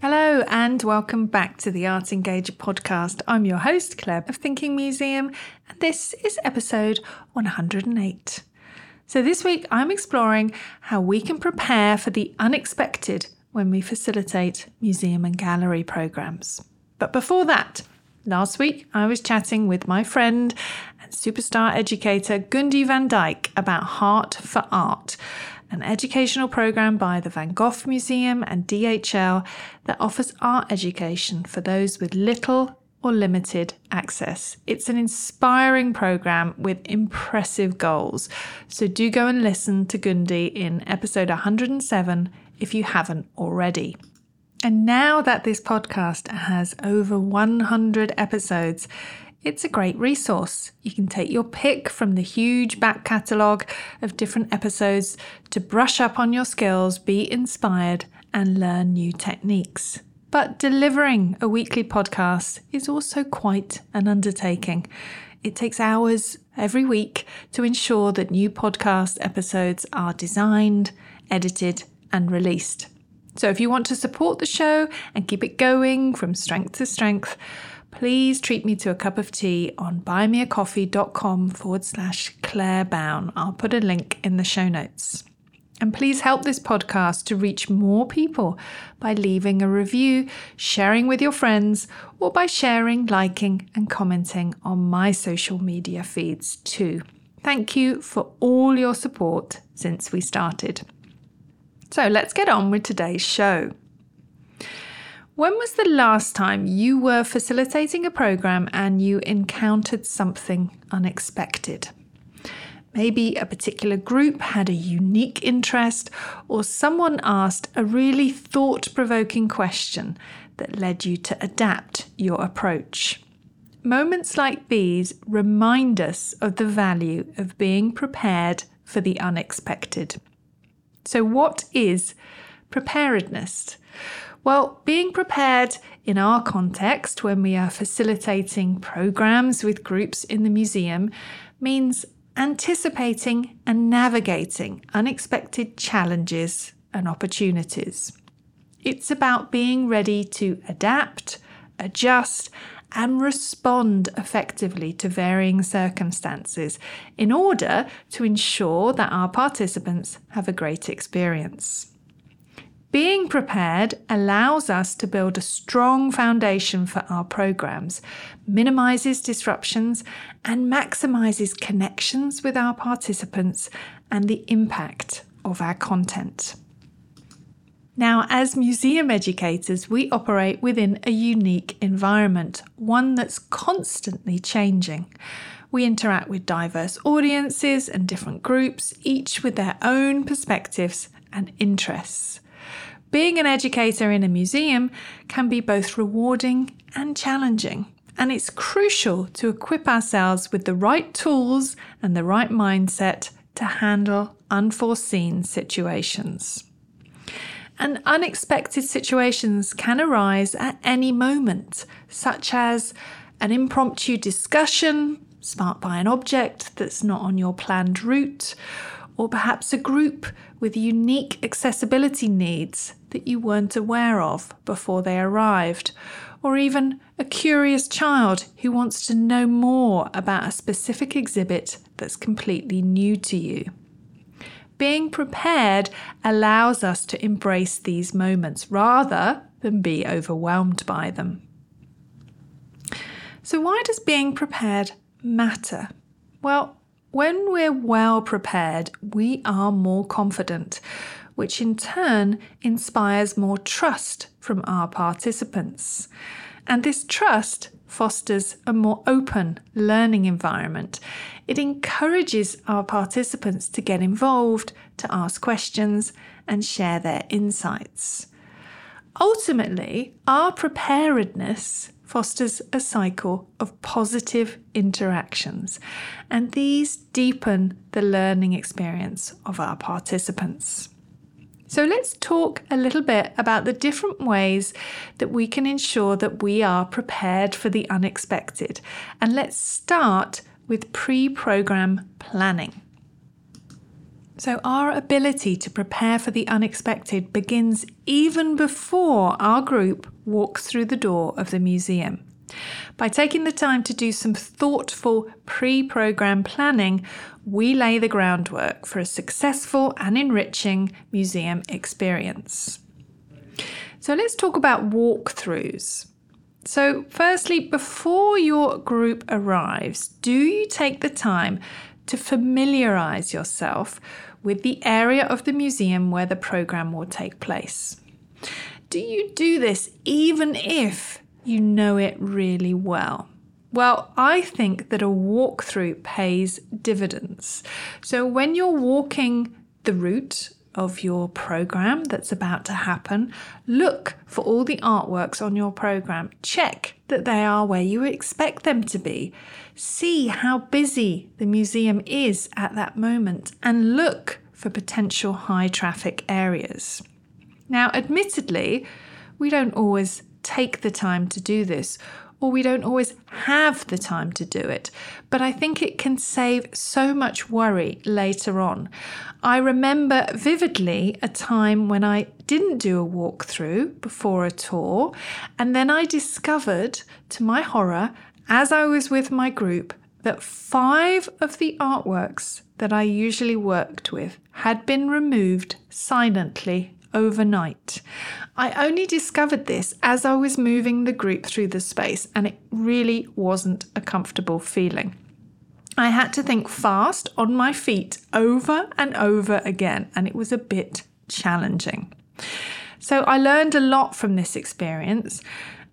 Hello and welcome back to the Art Engager podcast. I'm your host, Claire of Thinking Museum, and this is episode 108. So this week I'm exploring how we can prepare for the unexpected when we facilitate museum and gallery programs. But before that, last week I was chatting with my friend and superstar educator Gundy Van Dyke about Heart for Art, an educational program by the Van Gogh Museum and DHL that offers art education for those with little or limited access. It's an inspiring program with impressive goals. So do go and listen to Gundy in episode 107 if you haven't already. And now that this podcast has over 100 episodes, it's a great resource. You can take your pick from the huge back catalogue of different episodes to brush up on your skills, be inspired, and learn new techniques. But delivering a weekly podcast is also quite an undertaking. It takes hours every week to ensure that new podcast episodes are designed, edited, and released. So if you want to support the show and keep it going from strength to strength, please treat me to a cup of tea on buymeacoffee.com/Claire Bowne. I'll put a link in the show notes. And please help this podcast to reach more people by leaving a review, sharing with your friends, or by sharing, liking, and commenting on my social media feeds too. Thank you for all your support since we started. So let's get on with today's show. When was the last time you were facilitating a program and you encountered something unexpected? Maybe a particular group had a unique interest, or someone asked a really thought-provoking question that led you to adapt your approach. Moments like these remind us of the value of being prepared for the unexpected. So what is preparedness? Well, being prepared in our context when we are facilitating programs with groups in the museum means anticipating and navigating unexpected challenges and opportunities. It's about being ready to adapt, adjust, and respond effectively to varying circumstances in order to ensure that our participants have a great experience. Being prepared allows us to build a strong foundation for our programs, minimises disruptions, and maximises connections with our participants and the impact of our content. Now, as museum educators, we operate within a unique environment, one that's constantly changing. We interact with diverse audiences and different groups, each with their own perspectives and interests. Being an educator in a museum can be both rewarding and challenging, and it's crucial to equip ourselves with the right tools and the right mindset to handle unforeseen situations. And unexpected situations can arise at any moment, such as an impromptu discussion sparked by an object that's not on your planned route, or perhaps a group with unique accessibility needs that you weren't aware of before they arrived, or even a curious child who wants to know more about a specific exhibit that's completely new to you. Being prepared allows us to embrace these moments rather than be overwhelmed by them. So why does being prepared matter? Well, when we're well prepared, we are more confident, which in turn inspires more trust from our participants. And this trust fosters a more open learning environment. It encourages our participants to get involved, to ask questions, and share their insights. Ultimately, our preparedness fosters a cycle of positive interactions, and these deepen the learning experience of our participants. So let's talk a little bit about the different ways that we can ensure that we are prepared for the unexpected. And let's start with pre-program planning. So our ability to prepare for the unexpected begins even before our group walks through the door of the museum. By taking the time to do some thoughtful pre-program planning, we lay the groundwork for a successful and enriching museum experience. So let's talk about walkthroughs. So firstly, before your group arrives, do you take the time to familiarise yourself with the area of the museum where the programme will take place? Do you do this even if you know it really well? Well, I think that a walkthrough pays dividends. So when you're walking the route of your programme that's about to happen, look for all the artworks on your programme. Check that they are where you expect them to be. See how busy the museum is at that moment and look for potential high traffic areas. Now, admittedly, we don't always take the time to do this, or we don't always have the time to do it, but I think it can save so much worry later on. I remember vividly a time when I didn't do a walkthrough before a tour, and then I discovered, to my horror, as I was with my group, that 5 of the artworks that I usually worked with had been removed silently overnight. I only discovered this as I was moving the group through the space, and it really wasn't a comfortable feeling. I had to think fast on my feet over and over again, and it was a bit challenging. So I learned a lot from this experience,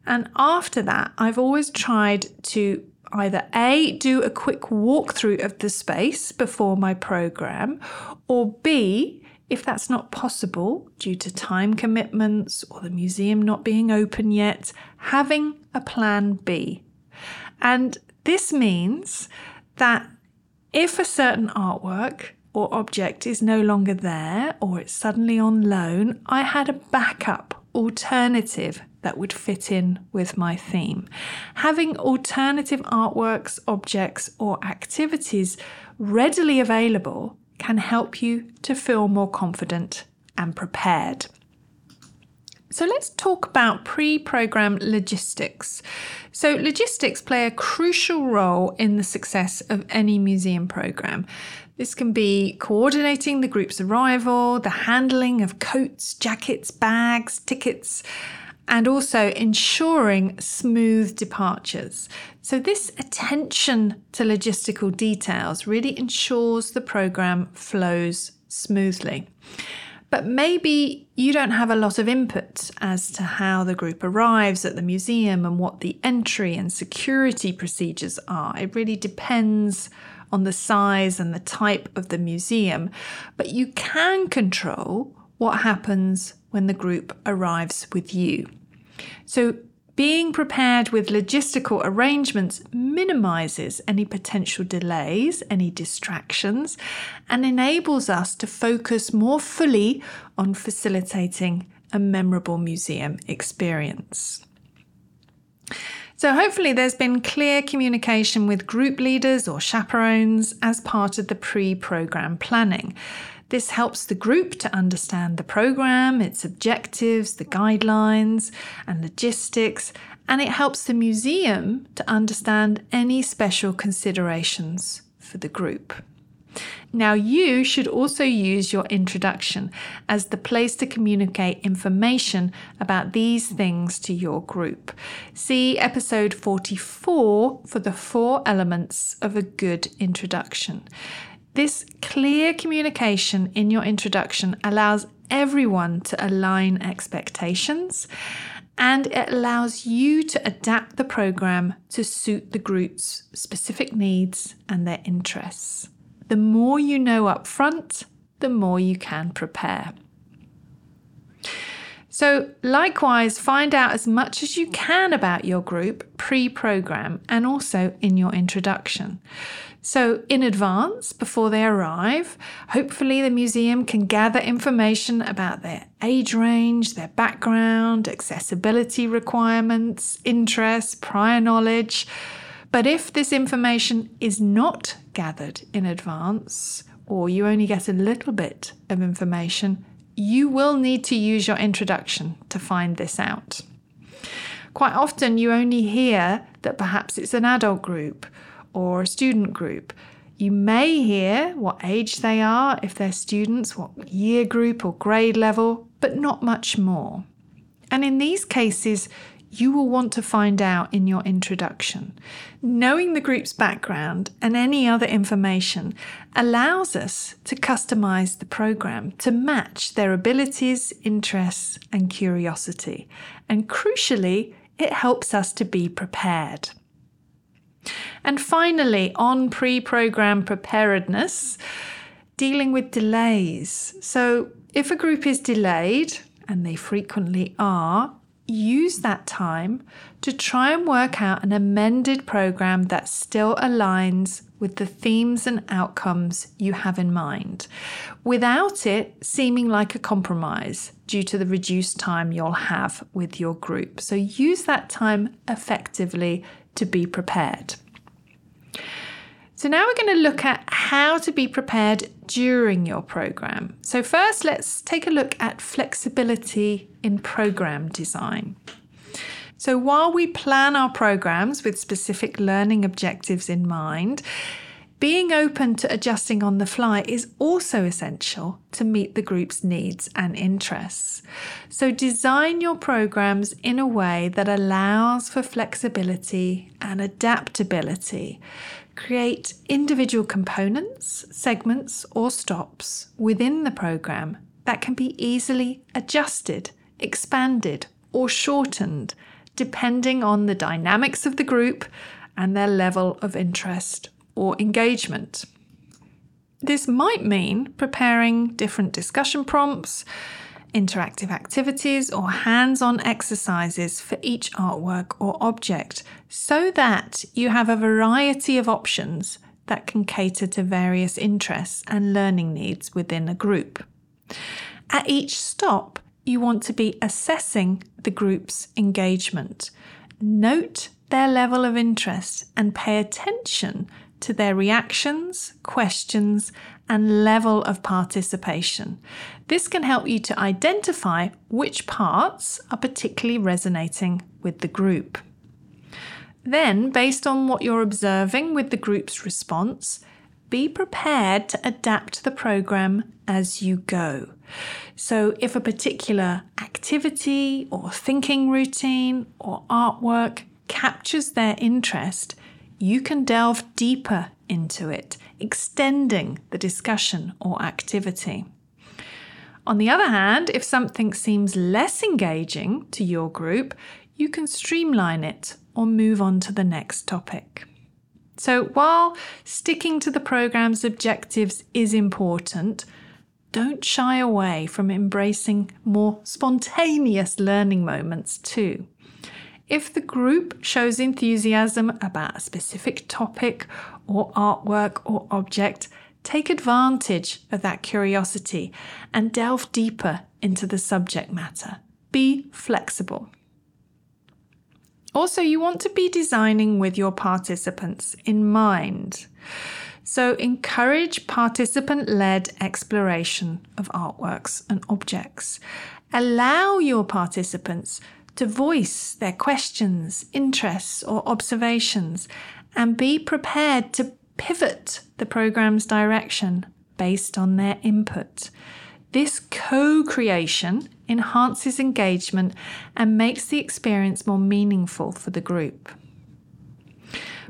and after that I've always tried to either A, do a quick walkthrough of the space before my programme, or B, if that's not possible due to time commitments or the museum not being open yet, having a plan B. And this means that if a certain artwork or object is no longer there or it's suddenly on loan, I had a backup alternative that would fit in with my theme. Having alternative artworks, objects, or activities readily available can help you to feel more confident and prepared. So let's talk about pre-program logistics. So logistics play a crucial role in the success of any museum program. This can be coordinating the group's arrival, the handling of coats, jackets, bags, tickets, and also ensuring smooth departures. So this attention to logistical details really ensures the program flows smoothly. But maybe you don't have a lot of input as to how the group arrives at the museum and what the entry and security procedures are. It really depends on the size and the type of the museum, but you can control what happens when the group arrives with you. So being prepared with logistical arrangements minimises any potential delays, any distractions, and enables us to focus more fully on facilitating a memorable museum experience. So hopefully there's been clear communication with group leaders or chaperones as part of the pre-programme planning. This helps the group to understand the programme, its objectives, the guidelines and logistics, and it helps the museum to understand any special considerations for the group. Now, you should also use your introduction as the place to communicate information about these things to your group. See episode 44 for the 4 elements of a good introduction. This clear communication in your introduction allows everyone to align expectations, and it allows you to adapt the programme to suit the group's specific needs and their interests. The more you know up front, the more you can prepare. So likewise, find out as much as you can about your group pre-program and also in your introduction. So in advance, before they arrive, hopefully the museum can gather information about their age range, their background, accessibility requirements, interests, prior knowledge. But if this information is not gathered in advance, or you only get a little bit of information, you will need to use your introduction to find this out. Quite often you only hear that perhaps it's an adult group or a student group. You may hear what age they are, if they're students, what year group or grade level, but not much more. And in these cases, you will want to find out in your introduction. Knowing the group's background and any other information allows us to customize the program to match their abilities, interests, and curiosity. And crucially, it helps us to be prepared. And finally, on pre-program preparedness, dealing with delays. So if a group is delayed, and they frequently are, use that time to try and work out an amended program that still aligns with the themes and outcomes you have in mind, without it seeming like a compromise due to the reduced time you'll have with your group. So use that time effectively to be prepared. So now we're going to look at how to be prepared during your program. So first, let's take a look at flexibility in program design. So while we plan our programs with specific learning objectives in mind, being open to adjusting on the fly is also essential to meet the group's needs and interests. So design your programs in a way that allows for flexibility and adaptability. Create individual components, segments, or stops within the program that can be easily adjusted, expanded, or shortened, depending on the dynamics of the group and their level of interest or engagement. This might mean preparing different discussion prompts, interactive activities, or hands-on exercises for each artwork or object, so that you have a variety of options that can cater to various interests and learning needs within a group. At each stop, you want to be assessing the group's engagement. Note their level of interest and pay attention to their reactions, questions, and level of participation. This can help you to identify which parts are particularly resonating with the group. Then, based on what you're observing with the group's response, be prepared to adapt the program as you go. So if a particular activity or thinking routine or artwork captures their interest, you can delve deeper into it, extending the discussion or activity. On the other hand, if something seems less engaging to your group, you can streamline it or move on to the next topic. So while sticking to the program's objectives is important, don't shy away from embracing more spontaneous learning moments too. If the group shows enthusiasm about a specific topic or artwork or object, take advantage of that curiosity and delve deeper into the subject matter. Be flexible. Also, you want to be designing with your participants in mind. So encourage participant-led exploration of artworks and objects. Allow your participants to voice their questions, interests, or observations, and be prepared to pivot the program's direction based on their input. This co-creation enhances engagement and makes the experience more meaningful for the group.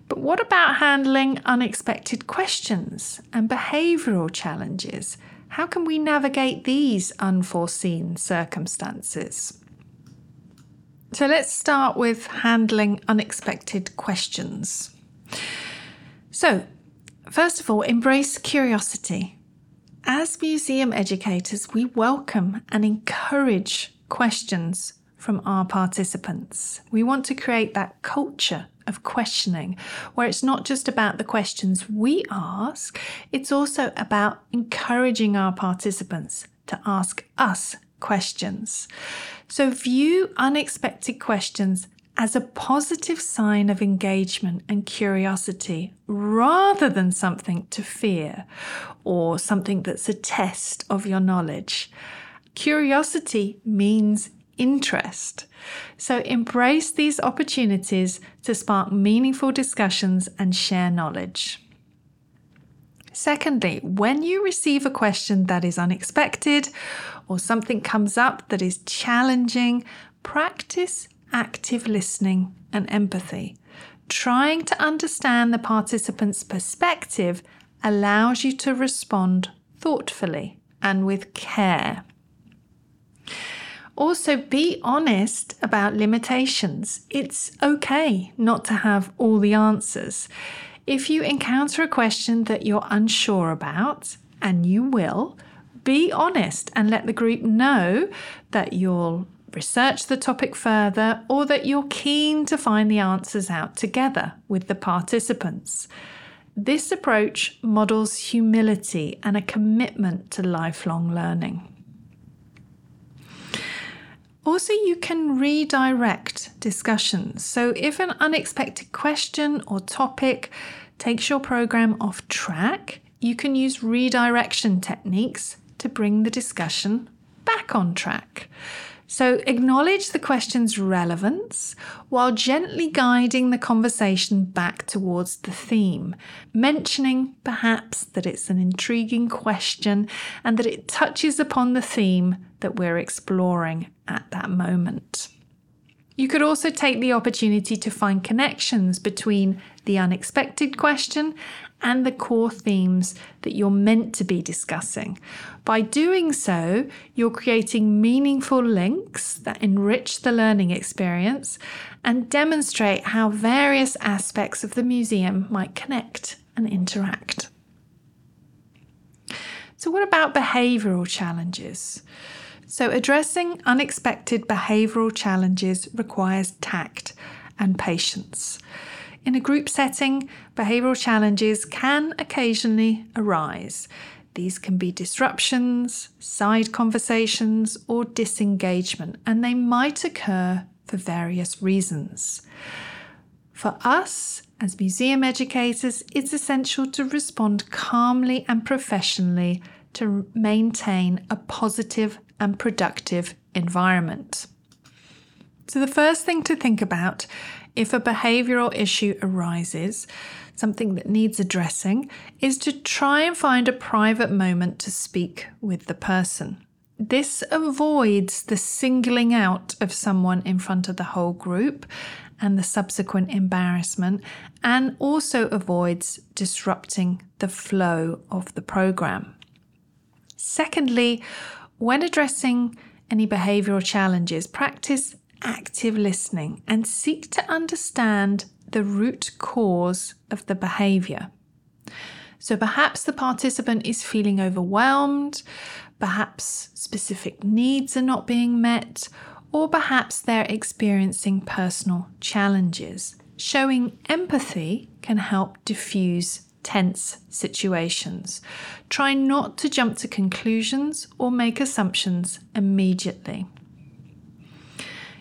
But what about handling unexpected questions and behavioural challenges? How can we navigate these unforeseen circumstances? So let's start with handling unexpected questions. So, first of all, embrace curiosity. As museum educators, we welcome and encourage questions from our participants. We want to create that culture of questioning, where it's not just about the questions we ask, it's also about encouraging our participants to ask us questions. So view unexpected questions as a positive sign of engagement and curiosity rather than something to fear or something that's a test of your knowledge. Curiosity means interest. So embrace these opportunities to spark meaningful discussions and share knowledge. Secondly, when you receive a question that is unexpected or something comes up that is challenging, practice active listening and empathy. Trying to understand the participant's perspective allows you to respond thoughtfully and with care. Also, be honest about limitations. It's okay not to have all the answers. If you encounter a question that you're unsure about, and you will, be honest and let the group know that you'll research the topic further or that you're keen to find the answers out together with the participants. This approach models humility and a commitment to lifelong learning. Also, you can redirect discussions. So if an unexpected question or topic takes your program off track, you can use redirection techniques to bring the discussion back on track. So acknowledge the question's relevance while gently guiding the conversation back towards the theme, mentioning perhaps that it's an intriguing question and that it touches upon the theme that we're exploring at that moment. You could also take the opportunity to find connections between the unexpected question and the core themes that you're meant to be discussing. By doing so, you're creating meaningful links that enrich the learning experience and demonstrate how various aspects of the museum might connect and interact. So, what about behavioural challenges? So addressing unexpected behavioural challenges requires tact and patience. In a group setting, behavioural challenges can occasionally arise. These can be disruptions, side conversations, or disengagement, and they might occur for various reasons. For us, as museum educators, it's essential to respond calmly and professionally to maintain a positive and productive environment. So the first thing to think about if a behavioural issue arises, something that needs addressing, is to try and find a private moment to speak with the person. This avoids the singling out of someone in front of the whole group and the subsequent embarrassment, and also avoids disrupting the flow of the programme. Secondly, when addressing any behavioural challenges, practice active listening and seek to understand the root cause of the behaviour. So perhaps the participant is feeling overwhelmed, perhaps specific needs are not being met, or perhaps they're experiencing personal challenges. Showing empathy can help diffuse tense situations. Try not to jump to conclusions or make assumptions immediately.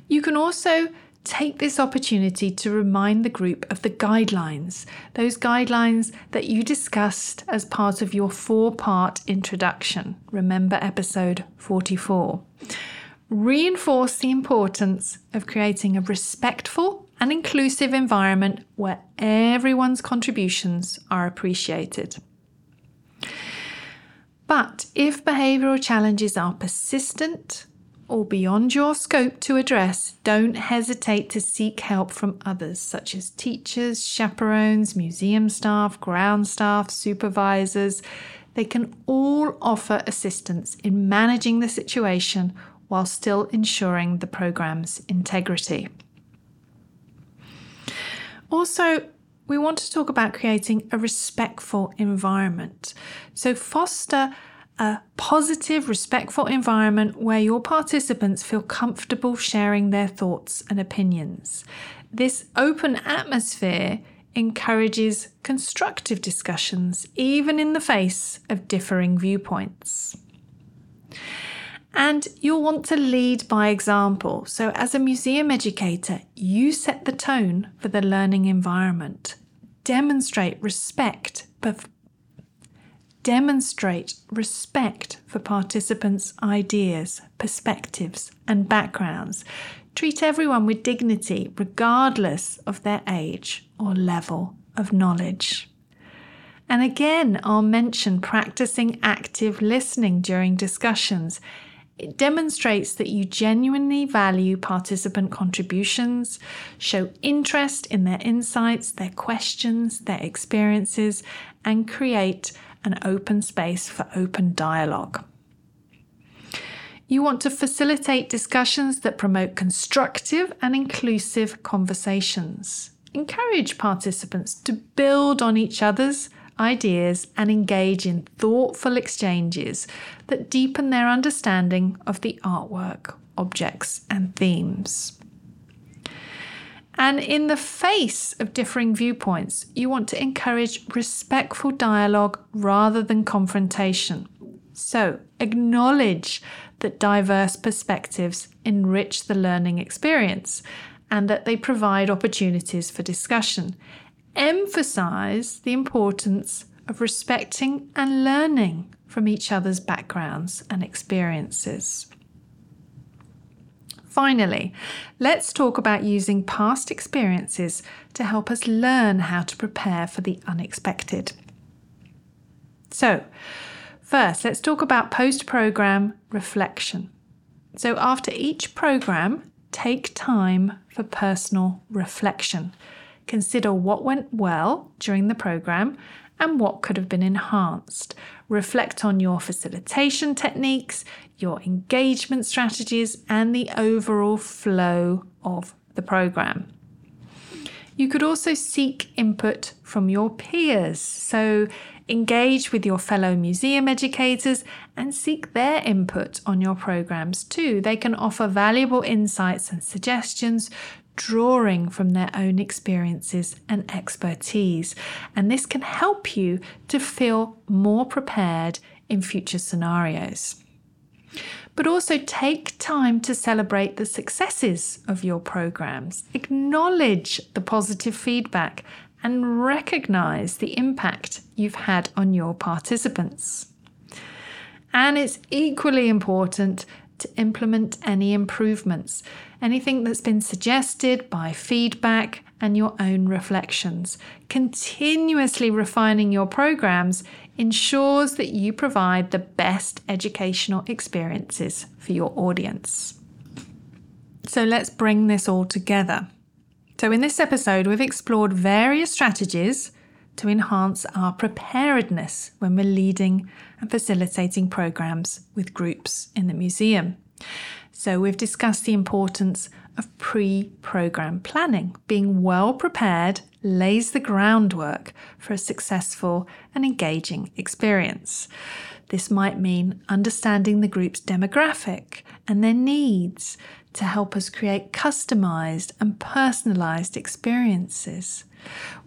You can also take this opportunity to remind the group of the guidelines, those guidelines that you discussed as part of your 4-part introduction. Remember episode 44. Reinforce the importance of creating a respectful an inclusive environment where everyone's contributions are appreciated. But if behavioural challenges are persistent or beyond your scope to address, don't hesitate to seek help from others, such as teachers, chaperones, museum staff, ground staff, supervisors. They can all offer assistance in managing the situation while still ensuring the programme's integrity. Also, we want to talk about creating a respectful environment. So foster a positive, respectful environment where your participants feel comfortable sharing their thoughts and opinions. This open atmosphere encourages constructive discussions, even in the face of differing viewpoints. And you'll want to lead by example. So as a museum educator, you set the tone for the learning environment. Demonstrate respect for participants' ideas, perspectives, and backgrounds. Treat everyone with dignity, regardless of their age or level of knowledge. And again, I'll mention practicing active listening during discussions. It demonstrates that you genuinely value participant contributions, show interest in their insights, their questions, their experiences, and create an open space for open dialogue. You want to facilitate discussions that promote constructive and inclusive conversations. Encourage participants to build on each other's ideas and engage in thoughtful exchanges that deepen their understanding of the artwork, objects, and themes. And in the face of differing viewpoints, you want to encourage respectful dialogue rather than confrontation. So acknowledge that diverse perspectives enrich the learning experience and that they provide opportunities for discussion. Emphasize the importance of respecting and learning from each other's backgrounds and experiences. Finally, let's talk about using past experiences to help us learn how to prepare for the unexpected. So, first, let's talk about post-programme reflection. So after each programme, take time for personal reflection. Consider what went well during the programme and what could have been enhanced. Reflect on your facilitation techniques, your engagement strategies, and the overall flow of the programme. You could also seek input from your peers. So engage with your fellow museum educators and seek their input on your programmes too. They can offer valuable insights and suggestions, drawing from their own experiences and expertise. And this can help you to feel more prepared in future scenarios. But also take time to celebrate the successes of your programs. Acknowledge the positive feedback and recognize the impact you've had on your participants. And it's equally important to implement any improvements, anything that's been suggested by feedback and your own reflections. Continuously refining your programs ensures that you provide the best educational experiences for your audience. So let's bring this all together. So in this episode, we've explored various strategies to enhance our preparedness when we're leading and facilitating programs with groups in the museum. So we've discussed the importance of pre-program planning. Being well prepared lays the groundwork for a successful and engaging experience. This might mean understanding the group's demographic and their needs to help us create customized and personalized experiences.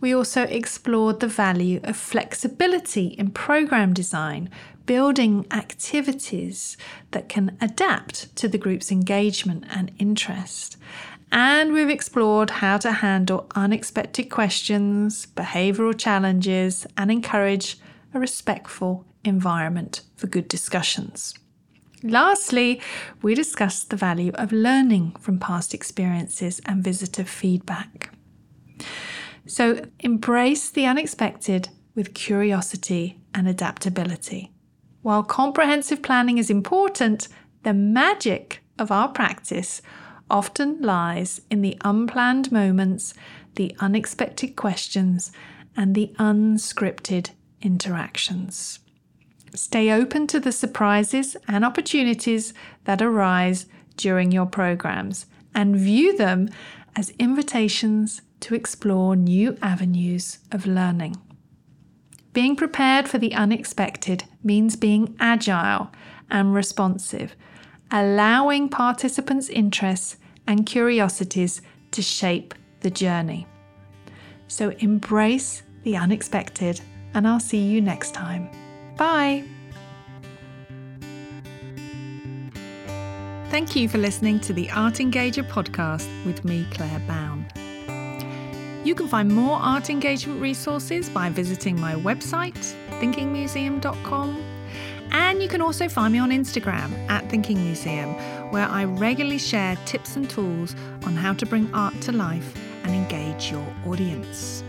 We also explored the value of flexibility in program design, building activities that can adapt to the group's engagement and interest. And we've explored how to handle unexpected questions, behavioural challenges, and encourage a respectful environment for good discussions. Lastly, we discussed the value of learning from past experiences and visitor feedback. So embrace the unexpected with curiosity and adaptability. While comprehensive planning is important, the magic of our practice often lies in the unplanned moments, the unexpected questions, and the unscripted interactions. Stay open to the surprises and opportunities that arise during your programs and view them as invitations to explore new avenues of learning. Being prepared for the unexpected means being agile and responsive, allowing participants' interests and curiosities to shape the journey. So embrace the unexpected, and I'll see you next time. Bye! Thank you for listening to the Art Engager podcast with me, Claire Bowne. You can find more art engagement resources by visiting my website, thinkingmuseum.com. And you can also find me on Instagram at Thinking Museum, where I regularly share tips and tools on how to bring art to life and engage your audience.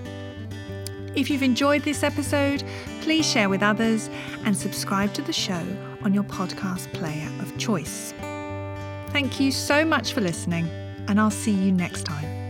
If you've enjoyed this episode, please share with others and subscribe to the show on your podcast player of choice. Thank you so much for listening, and I'll see you next time.